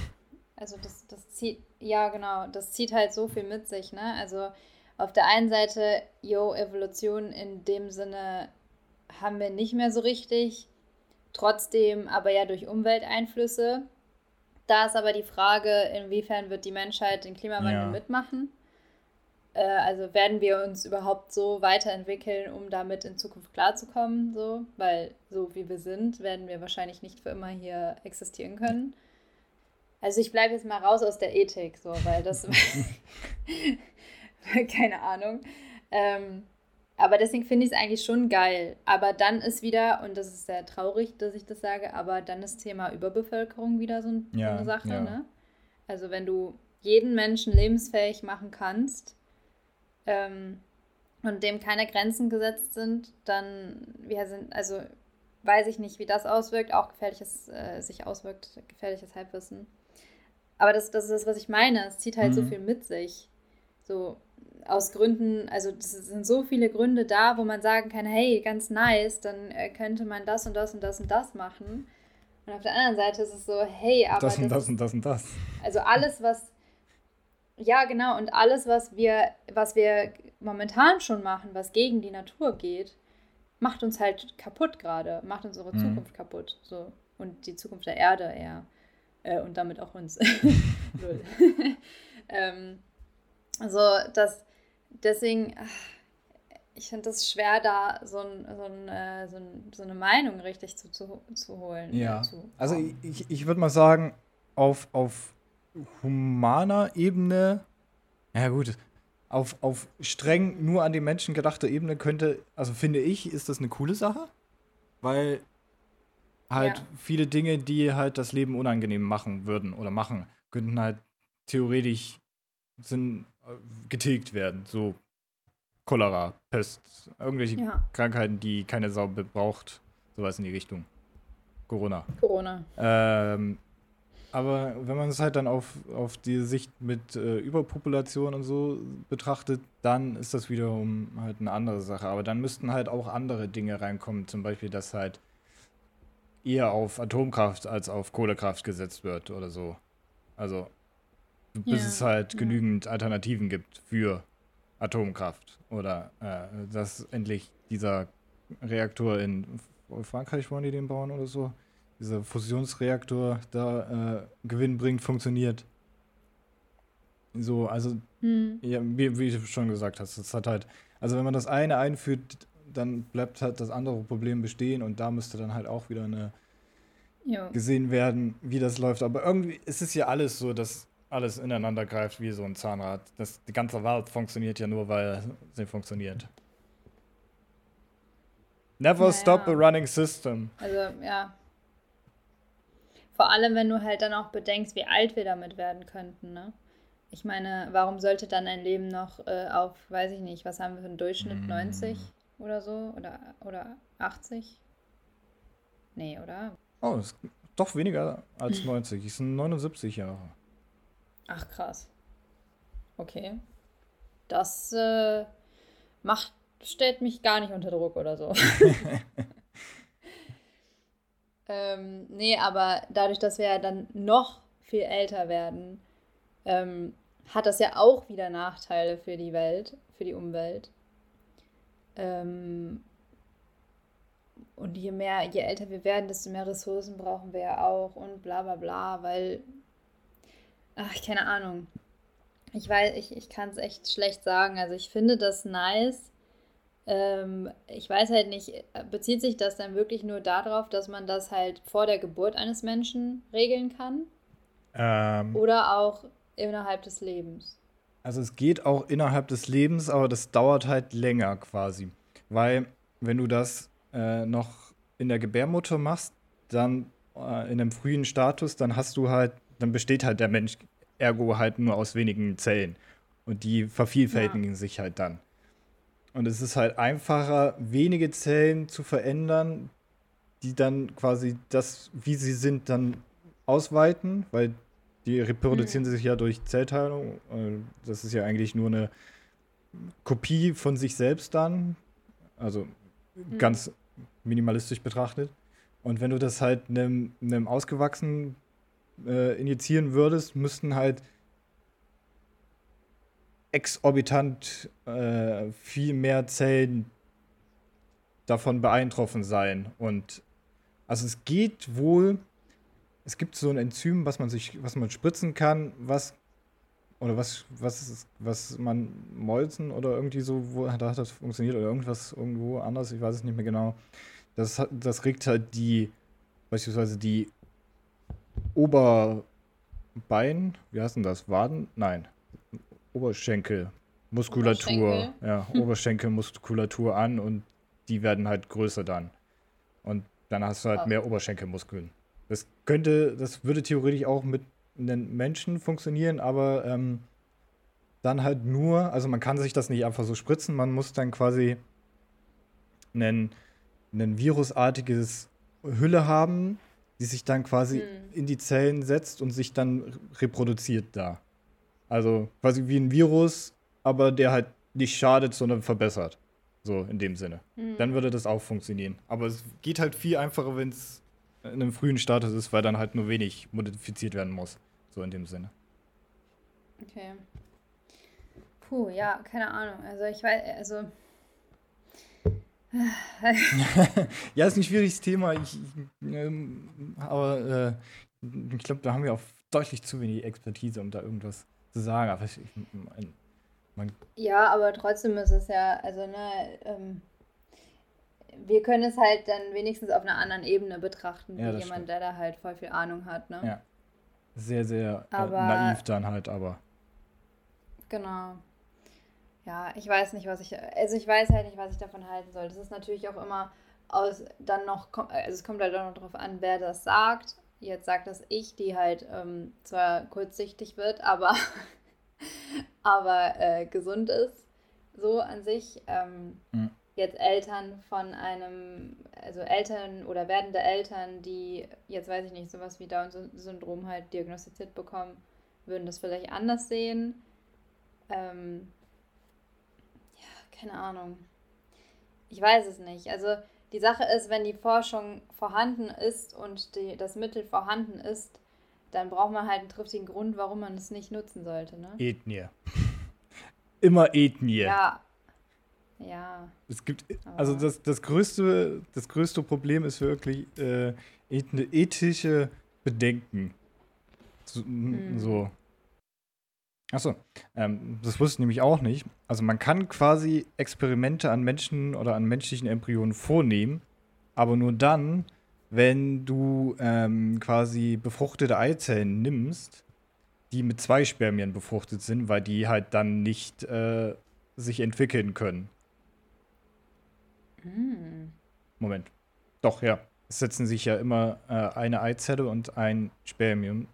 Also das, das zieht, ja genau, das zieht halt so viel mit sich, ne? Also auf der einen Seite, yo, Evolution in dem Sinne haben wir nicht mehr so richtig, trotzdem aber ja durch Umwelteinflüsse. Da ist aber die Frage, inwiefern wird die Menschheit den Klimawandel ja. mitmachen? Also werden wir uns überhaupt so weiterentwickeln, um damit in Zukunft klarzukommen, so, weil so wie wir sind, werden wir wahrscheinlich nicht für immer hier existieren können. Also ich bleibe jetzt mal raus aus der Ethik, so, weil das keine Ahnung. Ähm, aber deswegen finde ich es eigentlich schon geil. Aber dann ist wieder, und das ist sehr traurig, dass ich das sage, aber dann ist Thema Überbevölkerung wieder so, ein, ja, so eine Sache, ja. ne? Also wenn du jeden Menschen lebensfähig machen kannst, Ähm, und dem keine Grenzen gesetzt sind, dann wir sind, also weiß ich nicht, wie das auswirkt, auch gefährliches, äh, sich auswirkt, gefährliches Halbwissen. Aber das, das ist das, was ich meine. Es zieht halt mhm. so viel mit sich. So aus Gründen, also es sind so viele Gründe da, wo man sagen kann, hey, ganz nice, dann äh, könnte man das und das und das und das machen. Und auf der anderen Seite ist es so, hey, aber das und das, das und das und das. Also alles, was Ja, genau. Und alles, was wir, was wir momentan schon machen, was gegen die Natur geht, macht uns halt kaputt gerade, macht uns unsere mhm. Zukunft kaputt. So. Und die Zukunft der Erde eher. Äh, und damit auch uns. Null. ähm, also das, deswegen, ach, ich finde das schwer, da so, ein, so, ein, äh, so, ein, so eine Meinung richtig zu, zu, zu holen. Ja, zu also ich, ich würde mal sagen, auf, auf humaner Ebene, ja gut, auf, auf streng nur an die Menschen gedachte Ebene könnte, also finde ich, ist das eine coole Sache, weil halt ja. viele Dinge, die halt das Leben unangenehm machen würden oder machen, könnten halt theoretisch sind, getilgt werden, so Cholera, Pest, irgendwelche ja. Krankheiten, die keine Sau braucht, sowas in die Richtung. Corona. Corona. Ähm, Aber wenn man es halt dann auf, auf die Sicht mit äh, Überpopulation und so betrachtet, dann ist das wiederum halt eine andere Sache. Aber dann müssten halt auch andere Dinge reinkommen, zum Beispiel, dass halt eher auf Atomkraft als auf Kohlekraft gesetzt wird oder so. Also bis ja, es halt ja. genügend Alternativen gibt für Atomkraft. Oder äh, dass endlich dieser Reaktor in Frankreich, wollen die den bauen oder so? Dieser Fusionsreaktor da äh, Gewinn bringt, funktioniert. So, also, hm. ja, wie, wie du schon gesagt hast, das hat halt, also wenn man das eine einführt, dann bleibt halt das andere Problem bestehen und da müsste dann halt auch wieder eine jo. gesehen werden, wie das läuft. Aber irgendwie ist es ja alles so, dass alles ineinander greift wie so ein Zahnrad. Das, die ganze Welt funktioniert ja nur, weil sie funktioniert. Never naja. stop a running system. Also, ja. Vor allem, wenn du halt dann auch bedenkst, wie alt wir damit werden könnten, ne? Ich meine, warum sollte dann ein Leben noch äh, auf, weiß ich nicht, was haben wir für einen Durchschnitt, neunzig oder so? Oder, oder achtzig? Nee, oder? Oh, das ist doch weniger als neunzig. Es sind neunundsiebzig Jahre. Ach, krass. Okay. Das äh, macht, stellt mich gar nicht unter Druck oder so. ähm, nee, aber dadurch, dass wir ja dann noch viel älter werden, Ähm, hat das ja auch wieder Nachteile für die Welt, für die Umwelt. Ähm, und je mehr, je älter wir werden, desto mehr Ressourcen brauchen wir ja auch und bla bla bla, weil, ach, keine Ahnung. Ich weiß, ich, ich kann es echt schlecht sagen. Also ich finde das nice. Ähm, ich weiß halt nicht, bezieht sich das dann wirklich nur darauf, dass man das halt vor der Geburt eines Menschen regeln kann? Ähm, Oder auch innerhalb des Lebens. Also es geht auch innerhalb des Lebens, aber das dauert halt länger quasi. Weil wenn du das äh, noch in der Gebärmutter machst, dann äh, in einem frühen Status, dann hast du halt, dann besteht halt der Mensch ergo halt nur aus wenigen Zellen. Und die vervielfältigen ja. sich halt dann. Und es ist halt einfacher, wenige Zellen zu verändern, die dann quasi das, wie sie sind, dann ausweiten, weil die reproduzieren mhm. sich ja durch Zellteilung. Das ist ja eigentlich nur eine Kopie von sich selbst dann, also mhm. ganz minimalistisch betrachtet. Und wenn du das halt einem, einem Ausgewachsenen äh, injizieren würdest, müssten halt exorbitant äh, viel mehr Zellen davon beeintroffen sein. Und also es geht wohl. Es gibt so ein Enzym, was man sich, was man spritzen kann, was oder was, was, ist, was man Molzen oder irgendwie so, wo, da hat das funktioniert oder irgendwas irgendwo anders, ich weiß es nicht mehr genau. Das, das regt halt die, beispielsweise die Oberbein, wie heißt denn das? Waden? Nein. Oberschenkelmuskulatur. Oberschenkel? Ja, hm. Oberschenkelmuskulatur an und die werden halt größer dann. Und dann hast du halt oh. mehr Oberschenkelmuskeln. Das könnte, das würde theoretisch auch mit einem Menschen funktionieren, aber ähm, dann halt nur, also man kann sich das nicht einfach so spritzen, man muss dann quasi einen, einen virusartiges Hülle haben, die sich dann quasi hm. in die Zellen setzt und sich dann reproduziert da. Also quasi wie ein Virus, aber der halt nicht schadet, sondern verbessert. So in dem Sinne. Hm. Dann würde das auch funktionieren. Aber es geht halt viel einfacher, wenn es in einem frühen Status ist, weil dann halt nur wenig modifiziert werden muss. So in dem Sinne. Okay. Puh, ja, keine Ahnung. Also ich weiß, also ja, ist ein schwieriges Thema. Ich, ähm, aber äh, ich glaube, da haben wir auch deutlich zu wenig Expertise, um da irgendwas zu sagen. Aber ich, ich, mein, mein ja, aber trotzdem ist es ja, also ne, ähm, wir können es halt dann wenigstens auf einer anderen Ebene betrachten, ja, wie jemand, stimmt. der da halt voll viel Ahnung hat, ne? Ja. Sehr, sehr aber, äh, naiv dann halt, aber. Genau. Ja, ich weiß nicht, was ich, also ich weiß halt nicht, was ich davon halten soll. Das ist natürlich auch immer aus, dann noch, also es kommt halt auch noch drauf an, wer das sagt. Jetzt sagt das ich, die halt ähm, zwar kurzsichtig wird, aber, aber äh, gesund ist, so an sich. Ähm, mhm. Jetzt Eltern von einem, also Eltern oder werdende Eltern, die jetzt, weiß ich nicht, sowas wie Down-Syndrom halt diagnostiziert bekommen, würden das vielleicht anders sehen. Ähm, ja, keine Ahnung. Ich weiß es nicht. Also die Sache ist, wenn die Forschung vorhanden ist und die, das Mittel vorhanden ist, dann braucht man halt einen triftigen Grund, warum man es nicht nutzen sollte, ne? Ethnie. Immer Ethnie. Ja. Ja. Es gibt, also das, das größte, das größte Problem ist wirklich äh, ethische Bedenken. So. Mhm. so. Achso, ähm, das wusste ich nämlich auch nicht. Also man kann quasi Experimente an Menschen oder an menschlichen Embryonen vornehmen, aber nur dann, wenn du ähm, quasi befruchtete Eizellen nimmst die mit zwei Spermien befruchtet sind, weil die halt dann nicht äh, sich entwickeln können. Mm. Moment. Doch, ja. Es setzen sich ja immer äh, eine Eizelle und ein Spermium.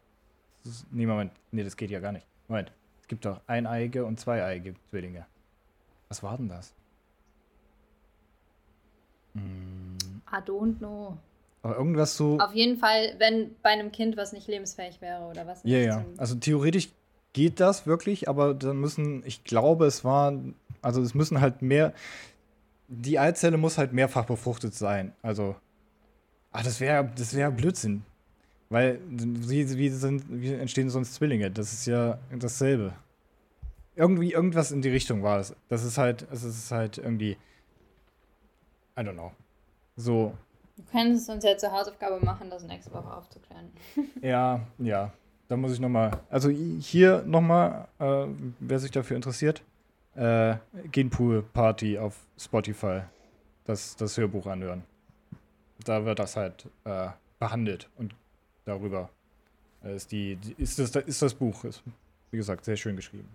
Das ist, nee, Moment. Nee, das geht ja gar nicht. Moment. Es gibt doch eineige und zweieige Zwillinge. Was war denn das? Hm. I don't know. Aber irgendwas so... Auf jeden Fall, wenn bei einem Kind was nicht lebensfähig wäre oder was. Ja, ja. Also theoretisch geht das wirklich, aber dann müssen, ich glaube, es war, also es müssen halt mehr, die Eizelle muss halt mehrfach befruchtet sein. Also, ach, das wäre das wär Blödsinn. Weil, wie, wie, sind, wie entstehen sonst Zwillinge? Das ist ja dasselbe. Irgendwie, irgendwas in die Richtung war es. Das ist halt, es ist halt irgendwie, I don't know. So. Du könntest uns ja zur Hausaufgabe machen, das nächste Woche aufzuklären. Ja, ja. Da muss ich nochmal, also hier nochmal, äh, wer sich dafür interessiert, äh, Genpool Party auf Spotify, das, das Hörbuch anhören. Da wird das halt äh, behandelt und darüber ist die, ist das, ist das Buch, ist, wie gesagt, sehr schön geschrieben.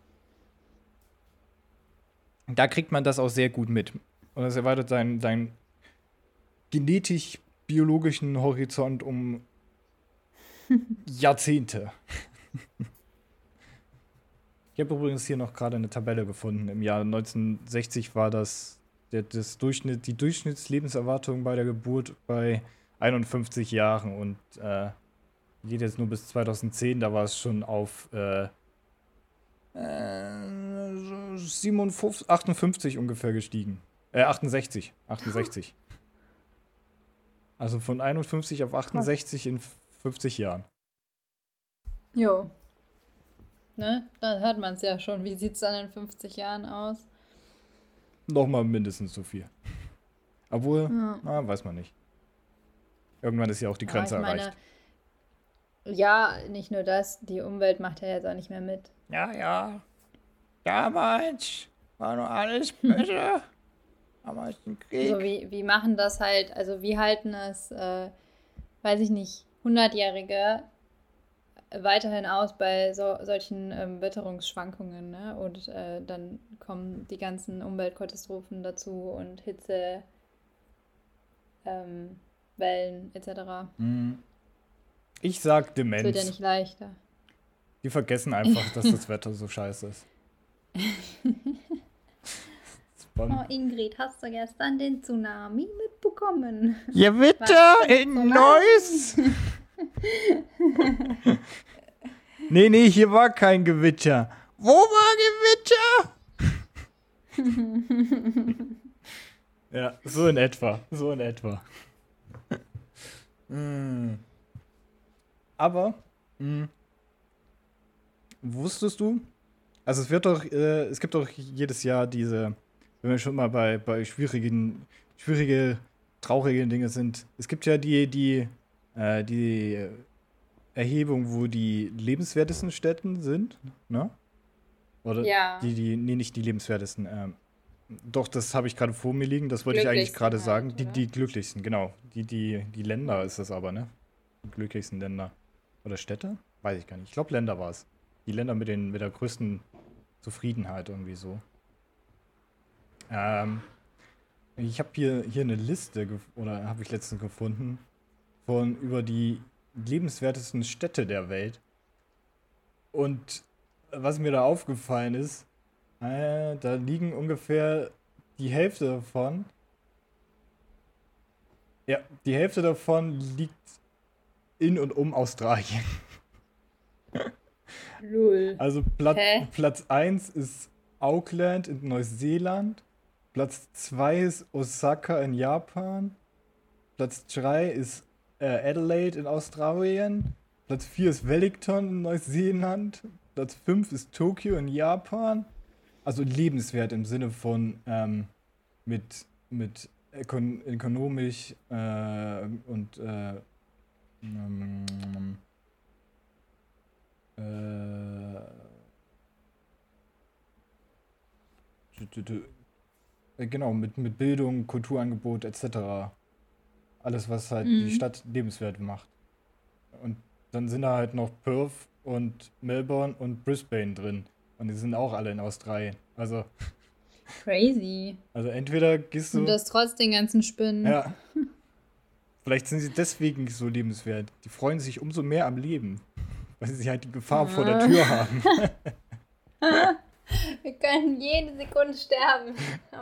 Da kriegt man das auch sehr gut mit. Und das erweitert sein, sein genetisch-biologischen Horizont um Jahrzehnte. Ich habe übrigens hier noch gerade eine Tabelle gefunden. Im Jahr neunzehnhundertsechzig war das, der, das Durchschnitt, die Durchschnittslebenserwartung bei der Geburt bei einundfünfzig Jahren und äh, geht jetzt nur bis zweitausendzehn, da war es schon auf äh, siebenundfünfzig, achtundfünfzig ungefähr gestiegen. Äh, achtundsechzig. achtundsechzig. Also von einundfünfzig auf achtundsechzig in fünfzig Jahren. Jo. Ne? Dann hört man es ja schon. Wie sieht es dann in fünfzig Jahren aus? Nochmal mindestens so viel. Obwohl, ja. na, weiß man nicht. Irgendwann ist ja auch die Grenze ja, ich erreicht. Meine, ja, nicht nur das. Die Umwelt macht ja jetzt auch nicht mehr mit. Ja, ja. Damals war nur alles besser. Aber Krieg. Also wie, wie machen das halt, also wie halten es, äh, weiß ich nicht, hundertjährige weiterhin aus bei so, solchen ähm, Witterungsschwankungen, ne? Und äh, dann kommen die ganzen Umweltkatastrophen dazu und Hitze, ähm, Wellen et cetera. Ich sag Demenz. Das wird ja nicht leichter. Die vergessen einfach, dass das Wetter so scheiße ist. Oh, Ingrid, hast du gestern den Tsunami mitbekommen? Ja, bitte, in Neuss! nee, nee, hier war kein Gewitter. Wo war Gewitter? ja, so in etwa, so in etwa. mm. Aber, mm. wusstest du, also es wird doch, äh, es gibt doch jedes Jahr diese... Wenn wir schon mal bei, bei schwierigen, schwierige, traurigen Dingen sind. Es gibt ja die, die, äh, die Erhebung, wo die lebenswertesten Städten sind, ne? Oder ja. die, die, nee, nicht die lebenswertesten. Ähm, doch, das habe ich gerade vor mir liegen, das wollte ich eigentlich gerade halt, sagen. Die, die glücklichsten, genau. Die, die, die Länder ist das aber, ne? Die glücklichsten Länder. Oder Städte? Weiß ich gar nicht. Ich glaube, Länder war es. Die Länder mit, den, mit der größten Zufriedenheit irgendwie so. Ähm, ich habe hier, hier eine Liste, gef- oder habe ich letztens gefunden, von über die lebenswertesten Städte der Welt. Und was mir da aufgefallen ist, äh, da liegen ungefähr die Hälfte davon. Ja, die Hälfte davon liegt in und um Australien. Lul. Also Platz, Platz eins ist Auckland in Neuseeland. Platz zwei ist Osaka in Japan. Platz drei ist äh, Adelaide in Australien. Platz vier ist Wellington in Neuseeland. Platz fünf ist Tokio in Japan. Also lebenswert im Sinne von ähm, mit, mit ökon- ökonomisch äh, und äh, ähm, äh, Genau, mit, mit Bildung, Kulturangebot et cetera. Alles, was halt mhm. die Stadt lebenswert macht. Und dann sind da halt noch Perth, und Melbourne und Brisbane drin. Und die sind auch alle in Australien. Also. Crazy. Also entweder gehst du. Und das trotz den ganzen Spinnen. Ja. Vielleicht sind sie deswegen so lebenswert. Die freuen sich umso mehr am Leben, weil sie halt die Gefahr ah. vor der Tür haben. Wir können jede Sekunde sterben.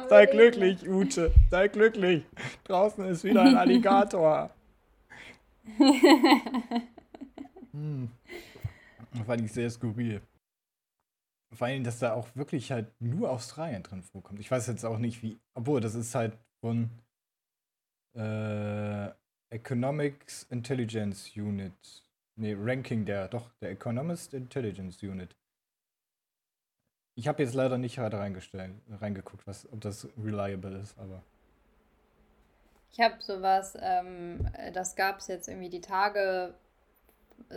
Sei glücklich, Ute. Sei glücklich. Draußen ist wieder ein Alligator. hm. Vor allem sehr skurril. Vor allem, dass da auch wirklich halt nur Australien drin vorkommt. Ich weiß jetzt auch nicht, wie. Obwohl, das ist halt von äh, Economist Intelligence Unit. Ne, Ranking der, doch, der Economist Intelligence Unit. Ich habe jetzt leider nicht weiter reingestellt, reingeguckt, was, ob das reliable ist, aber. Ich habe sowas, ähm, das gab es jetzt irgendwie die Tage,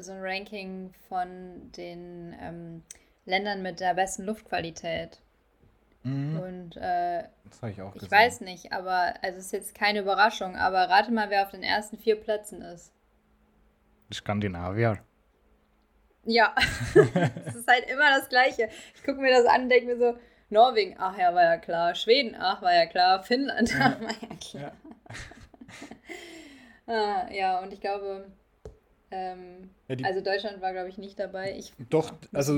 so ein Ranking von den ähm, Ländern mit der besten Luftqualität. Mhm. Und äh, das habe ich auch gesehen. Ich weiß nicht, aber also es ist jetzt keine Überraschung, aber rate mal, wer auf den ersten vier Plätzen ist. Skandinavier. Ja, es ist halt immer das Gleiche. Ich gucke mir das an und denke mir so, Norwegen, ach ja, war ja klar. Schweden, ach, war ja klar. Finnland, ja. war ja klar. Ja, ah, ja und ich glaube, ähm, ja, also Deutschland war, glaube ich, nicht dabei. Ich, doch, ja, also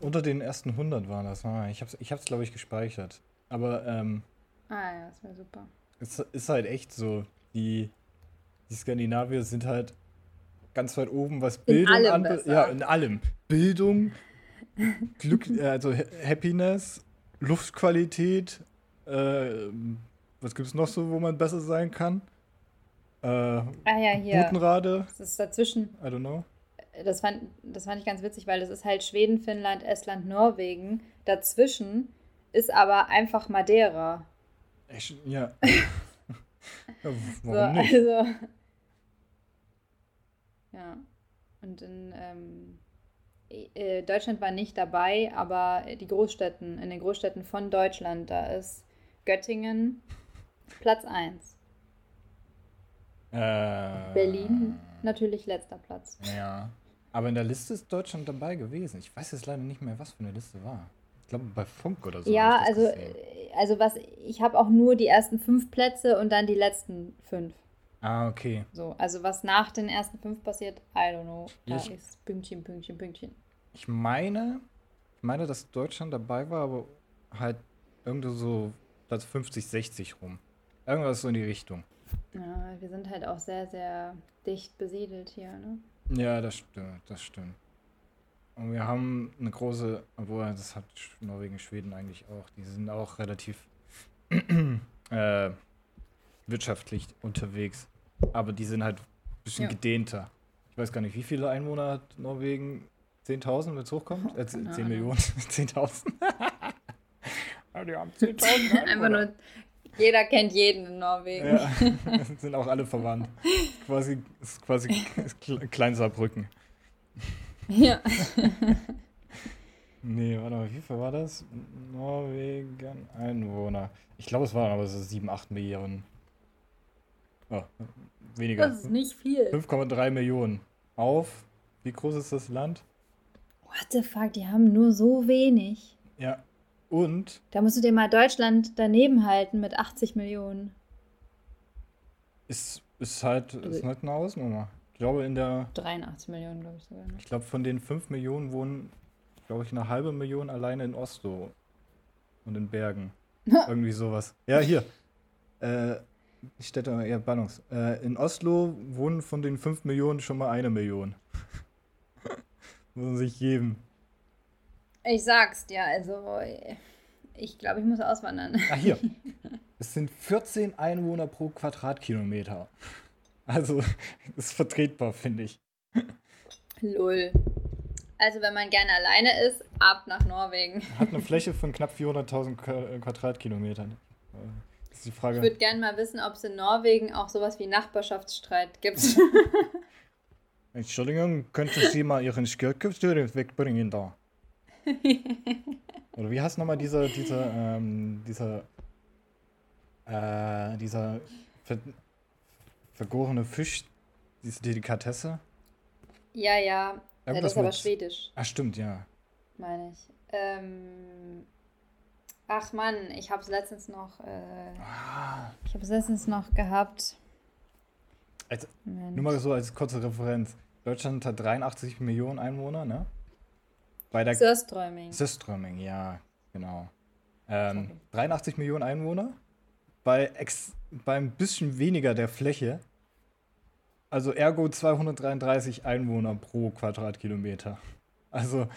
unter den ersten hundert waren das. Ich habe es, ich hab's, glaube ich, gespeichert. Aber ähm, ah ja, das wäre super. Es ist halt echt so, die, die Skandinavier sind halt ganz weit oben, was Bildung anbelangt. Ja, in allem. Bildung, Glück, also Happiness, Luftqualität, äh, was gibt's noch so, wo man besser sein kann? Äh, ah ja, hier. Butenrade. Das ist dazwischen. I don't know. Das fand, das fand ich ganz witzig, weil das ist halt Schweden, Finnland, Estland, Norwegen. Dazwischen ist aber einfach Madeira. Echt? Ja. ja warum so, nicht? Also, ja, und in ähm, äh, Deutschland war nicht dabei, aber die Großstädten, in den Großstädten von Deutschland, da ist Göttingen Platz eins. Äh, Berlin natürlich letzter Platz. Ja, aber in der Liste ist Deutschland dabei gewesen. Ich weiß jetzt leider nicht mehr, was für eine Liste war. Ich glaube, bei Funk oder so. Ja, also, also was ich habe auch nur die ersten fünf Plätze und dann die letzten fünf. Ah, okay. So, also was nach den ersten fünf passiert, I don't know. Da ich, ist Pünktchen, Pünktchen, Pünktchen. Ich meine, ich meine, dass Deutschland dabei war, aber halt irgendwo so Platz fünfzig, sechzig rum. Irgendwas so in die Richtung. Ja, wir sind halt auch sehr, sehr dicht besiedelt hier, ne? Ja, das stimmt, das stimmt. Und wir haben eine große, obwohl das hat Norwegen, Schweden eigentlich auch, die sind auch relativ äh, wirtschaftlich unterwegs. Aber die sind halt ein bisschen ja. gedehnter. Ich weiß gar nicht, wie viele Einwohner hat Norwegen? zehntausend, wenn es hochkommt? Äh, zehn Nein. Millionen, zehntausend. Aber die haben zehntausend Einwohner. Einfach nur, jeder kennt jeden in Norwegen. Ja, sind auch alle verwandt. Ist quasi, ist quasi Klein-Saarbrücken. Ja. Nee, warte mal, wie viel war das? Norwegen Einwohner. Ich glaube, es waren aber so sieben, acht Millionen. Oh, weniger. Das ist nicht viel. fünf Komma drei Millionen. Auf, wie groß ist das Land? What the fuck, die haben nur so wenig. Ja, und? Da musst du dir mal Deutschland daneben halten mit achtzig Millionen. Ist, ist, halt, ist halt eine Hausnummer. Ich glaube in der... dreiundachtzig Millionen, glaube ich sogar. Ne? Ich glaube, von den fünf Millionen wohnen, glaube ich, eine halbe Million alleine in Oslo. Und in Bergen. Irgendwie sowas. Ja, hier. Äh... Ich stelle da eher Ballungs. Äh, in Oslo wohnen von den fünf Millionen schon mal eine Million. Muss man sich geben. Ich sag's dir, also ich glaube, ich muss auswandern. Ach hier, es sind vierzehn Einwohner pro Quadratkilometer. Also, das ist vertretbar, finde ich. Lol. Also, wenn man gerne alleine ist, ab nach Norwegen. Hat eine Fläche von knapp vierhunderttausend Quadratkilometern. Die Frage. Ich würde gerne mal wissen, ob es in Norwegen auch sowas wie Nachbarschaftsstreit gibt. Entschuldigung, könnten Sie mal Ihren Skirtkübstüren wegbringen da? Oder wie heißt nochmal dieser, dieser, ähm, dieser, äh, dieser ver- vergorene Fisch, diese Delikatesse? Ja, ja, Ja, das ist aber mit... schwedisch. Ach, stimmt, ja. Meine ich. Ähm... Ach Mann, ich habe es letztens noch. Äh, ah. Ich habe es letztens noch gehabt. Also, nur mal so als kurze Referenz: Deutschland hat dreiundachtzig Millionen Einwohner, ne? Bei der Surströmming. Surströmming, ja, genau. Ähm, okay. dreiundachtzig Millionen Einwohner bei ex, bei ein bisschen weniger der Fläche. Also ergo zweihundertdreiunddreißig Einwohner pro Quadratkilometer. Also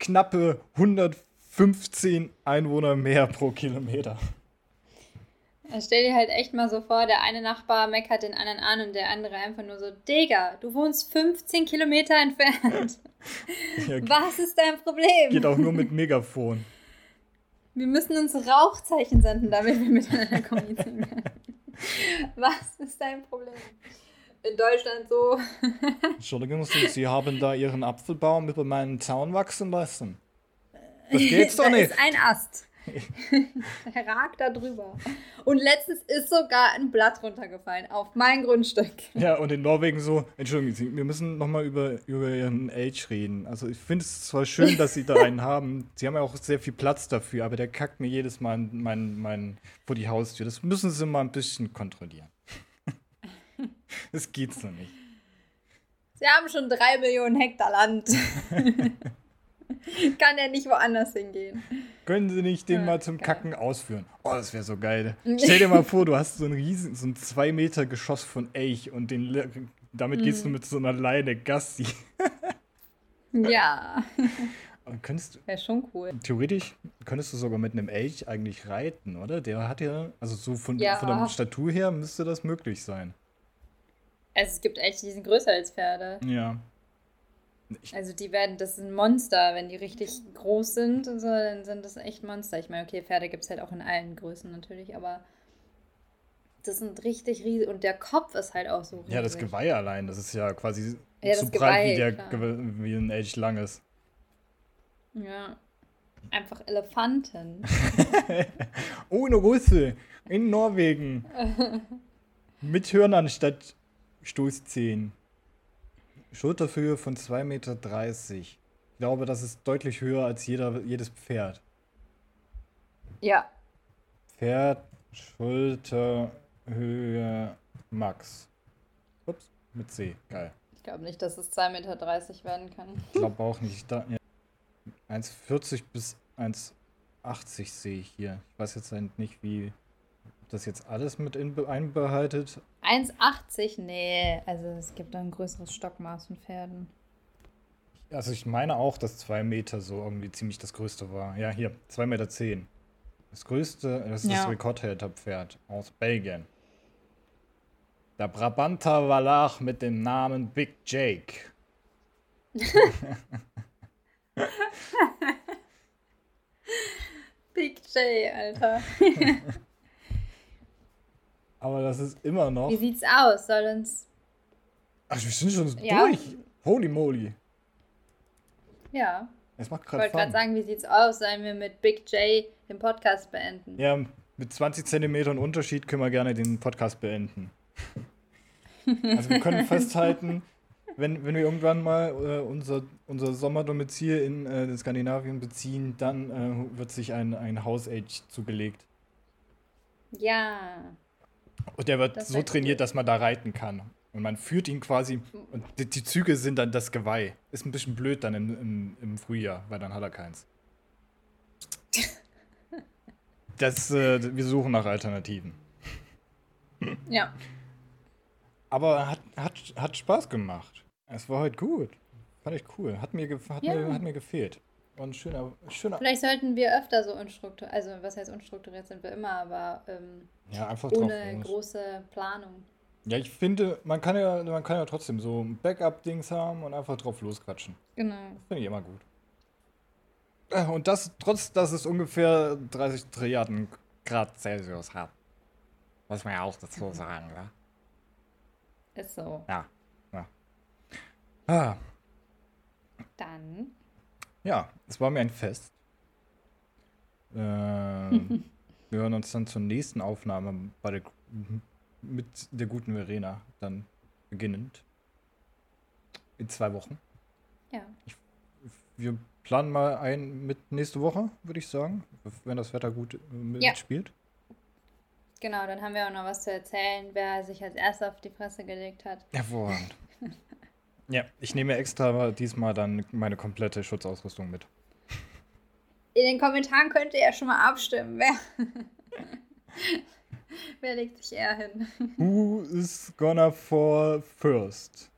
knappe hundertfünfzehn Einwohner mehr pro Kilometer. Ich stell dir halt echt mal so vor, der eine Nachbar meckert den anderen an und der andere einfach nur so, Digga, du wohnst fünfzehn Kilometer entfernt. Ja, was ist dein Problem? Geht auch nur mit Megafon. Wir müssen uns Rauchzeichen senden, damit wir miteinander kommunizieren können. Was ist dein Problem? In Deutschland so. Entschuldigung, Sie haben da Ihren Apfelbaum über meinen Zaun wachsen lassen. Das geht's doch da nicht. Das ist ein Ast. Der ragt da drüber. Und letztens ist sogar ein Blatt runtergefallen auf mein Grundstück. Ja, und in Norwegen so, Entschuldigung, Sie, wir müssen nochmal über, über Ihren Elch reden. Also ich finde es zwar schön, dass Sie da einen haben. Sie haben ja auch sehr viel Platz dafür, aber der kackt mir jedes Mal mein, mein, mein, vor die Haustür. Das müssen Sie mal ein bisschen kontrollieren. Das geht's noch nicht. Sie haben schon drei Millionen Hektar Land. Kann der nicht woanders hingehen? Können Sie nicht den ja, mal zum geil. Kacken ausführen? Oh, das wäre so geil. Stell dir mal vor, du hast so ein riesen, so ein zwei Meter Geschoss von Elch und den, damit mhm. gehst du mit so einer Leine Gassi. Ja. Wäre schon cool. Theoretisch könntest du sogar mit einem Elch eigentlich reiten, oder? Der hat ja, also so von, ja. von der Statur her müsste das möglich sein. Also es gibt Elche, die sind größer als Pferde. Ja. Ich also die werden, das sind Monster, wenn die richtig groß sind und so, dann sind das echt Monster. Ich meine, okay, Pferde gibt es halt auch in allen Größen natürlich, aber das sind richtig riesig und der Kopf ist halt auch so riesig. Ja, das Geweih allein, das ist ja quasi ja, so breit, Geweih, wie, der, Ge- wie ein Elch lang ist. Ja, einfach Elefanten. Ohne Rüssel, in Norwegen. Mit Hörnern statt Stoßzähnen. Schulterhöhe von zwei Komma dreißig Meter. Ich glaube, das ist deutlich höher als jeder, jedes Pferd. Ja. Pferd, Schulterhöhe, Max. Ups, mit C. Geil. Ich glaube nicht, dass es zwei Komma dreißig Meter werden kann. Ich glaube auch nicht. Da, ja. eins Komma vierzig bis eins Komma achtzig sehe ich hier. Ich weiß jetzt nicht, wie das jetzt alles mit einbehaltet. eins Komma achtzig? Nee, also es gibt da ein größeres Stockmaß von Pferden. Also ich meine auch, dass zwei Meter so irgendwie ziemlich das größte war. Ja, hier, zwei Komma zehn Meter. Das größte, das ist ja. das Rekordhalterpferd aus Belgien. Der Brabanter Wallach mit dem Namen Big Jake. Big Jay, Alter. Aber das ist immer noch... Wie sieht's aus? Soll uns... Ach, wir sind schon ja. durch. Holy moly. Ja. Es macht grad ich wollte gerade sagen, wie sieht's aus? Sollen wir mit Big J den Podcast beenden? Ja, mit zwanzig Zentimetern Unterschied können wir gerne den Podcast beenden. Also wir können festhalten, wenn, wenn wir irgendwann mal äh, unser, unser Sommerdomizil in äh, Skandinavien beziehen, dann äh, wird sich ein, ein Hauselch zugelegt. Ja... Und der wird das so trainiert, dass man da reiten kann. Und man führt ihn quasi, und die, die Züge sind dann das Geweih. Ist ein bisschen blöd dann im, im, im Frühjahr, weil dann hat er keins. Das, äh, wir suchen nach Alternativen. Ja. Aber hat, hat, hat Spaß gemacht. Es war heute gut. Fand ich cool. Hat mir, hat ja. mir, hat mir gefehlt. War ein schöner, schöner. Vielleicht sollten wir öfter so unstrukturiert, also was heißt unstrukturiert sind wir immer, aber ähm, ja, einfach ohne große Planung. Ja, ich finde, man kann ja, man kann ja trotzdem so ein Backup-Dings haben und einfach drauf losquatschen. Genau. Das finde ich immer gut. Und das, trotz, dass es ungefähr dreißig Trilliarden Grad Celsius hat. Muss man ja auch dazu sagen, oder? Ist so. Ja. ja. Ah. Dann... Ja, es war mir ein Fest. Äh, wir hören uns dann zur nächsten Aufnahme bei der, mit der guten Verena dann beginnend. In zwei Wochen. Ja. Ich, wir planen mal ein mit nächste Woche, würde ich sagen, wenn das Wetter gut mitspielt. Ja. Genau, dann haben wir auch noch was zu erzählen, wer sich als Erster auf die Presse gelegt hat. Hervorragend. Ja, ich nehme extra diesmal dann meine komplette Schutzausrüstung mit. In den Kommentaren könnt ihr ja schon mal abstimmen, wer, wer legt sich eher hin. Who is gonna fall first?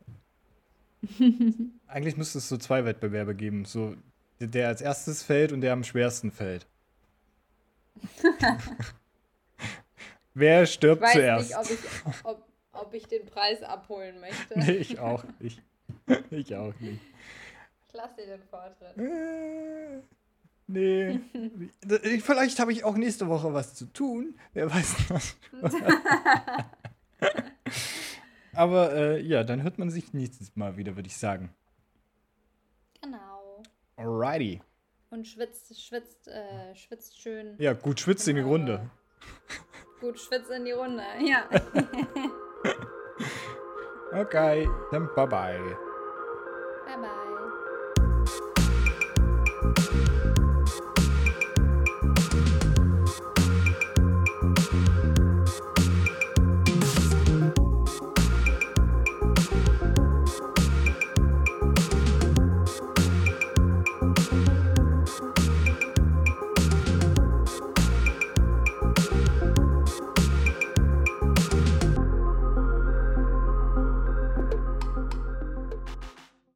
Eigentlich müsste es so zwei Wettbewerbe geben, so der als erstes fällt und der am schwersten fällt. Wer stirbt zuerst? Ich weiß zuerst? nicht, ob ich, ob, ob ich den Preis abholen möchte. Nee, ich auch nicht. Ich auch nicht. Ich lasse dir den Vortritt. Äh, nee. Vielleicht habe ich auch nächste Woche was zu tun. Wer weiß das schon. Aber äh, ja, dann hört man sich nächstes Mal wieder, würde ich sagen. Genau. Alrighty. Und schwitzt, schwitzt, äh, schwitzt schön. Ja, gut, schwitzt genau. in die Runde. Gut, schwitzt in die Runde, ja. Okay, dann bye bye.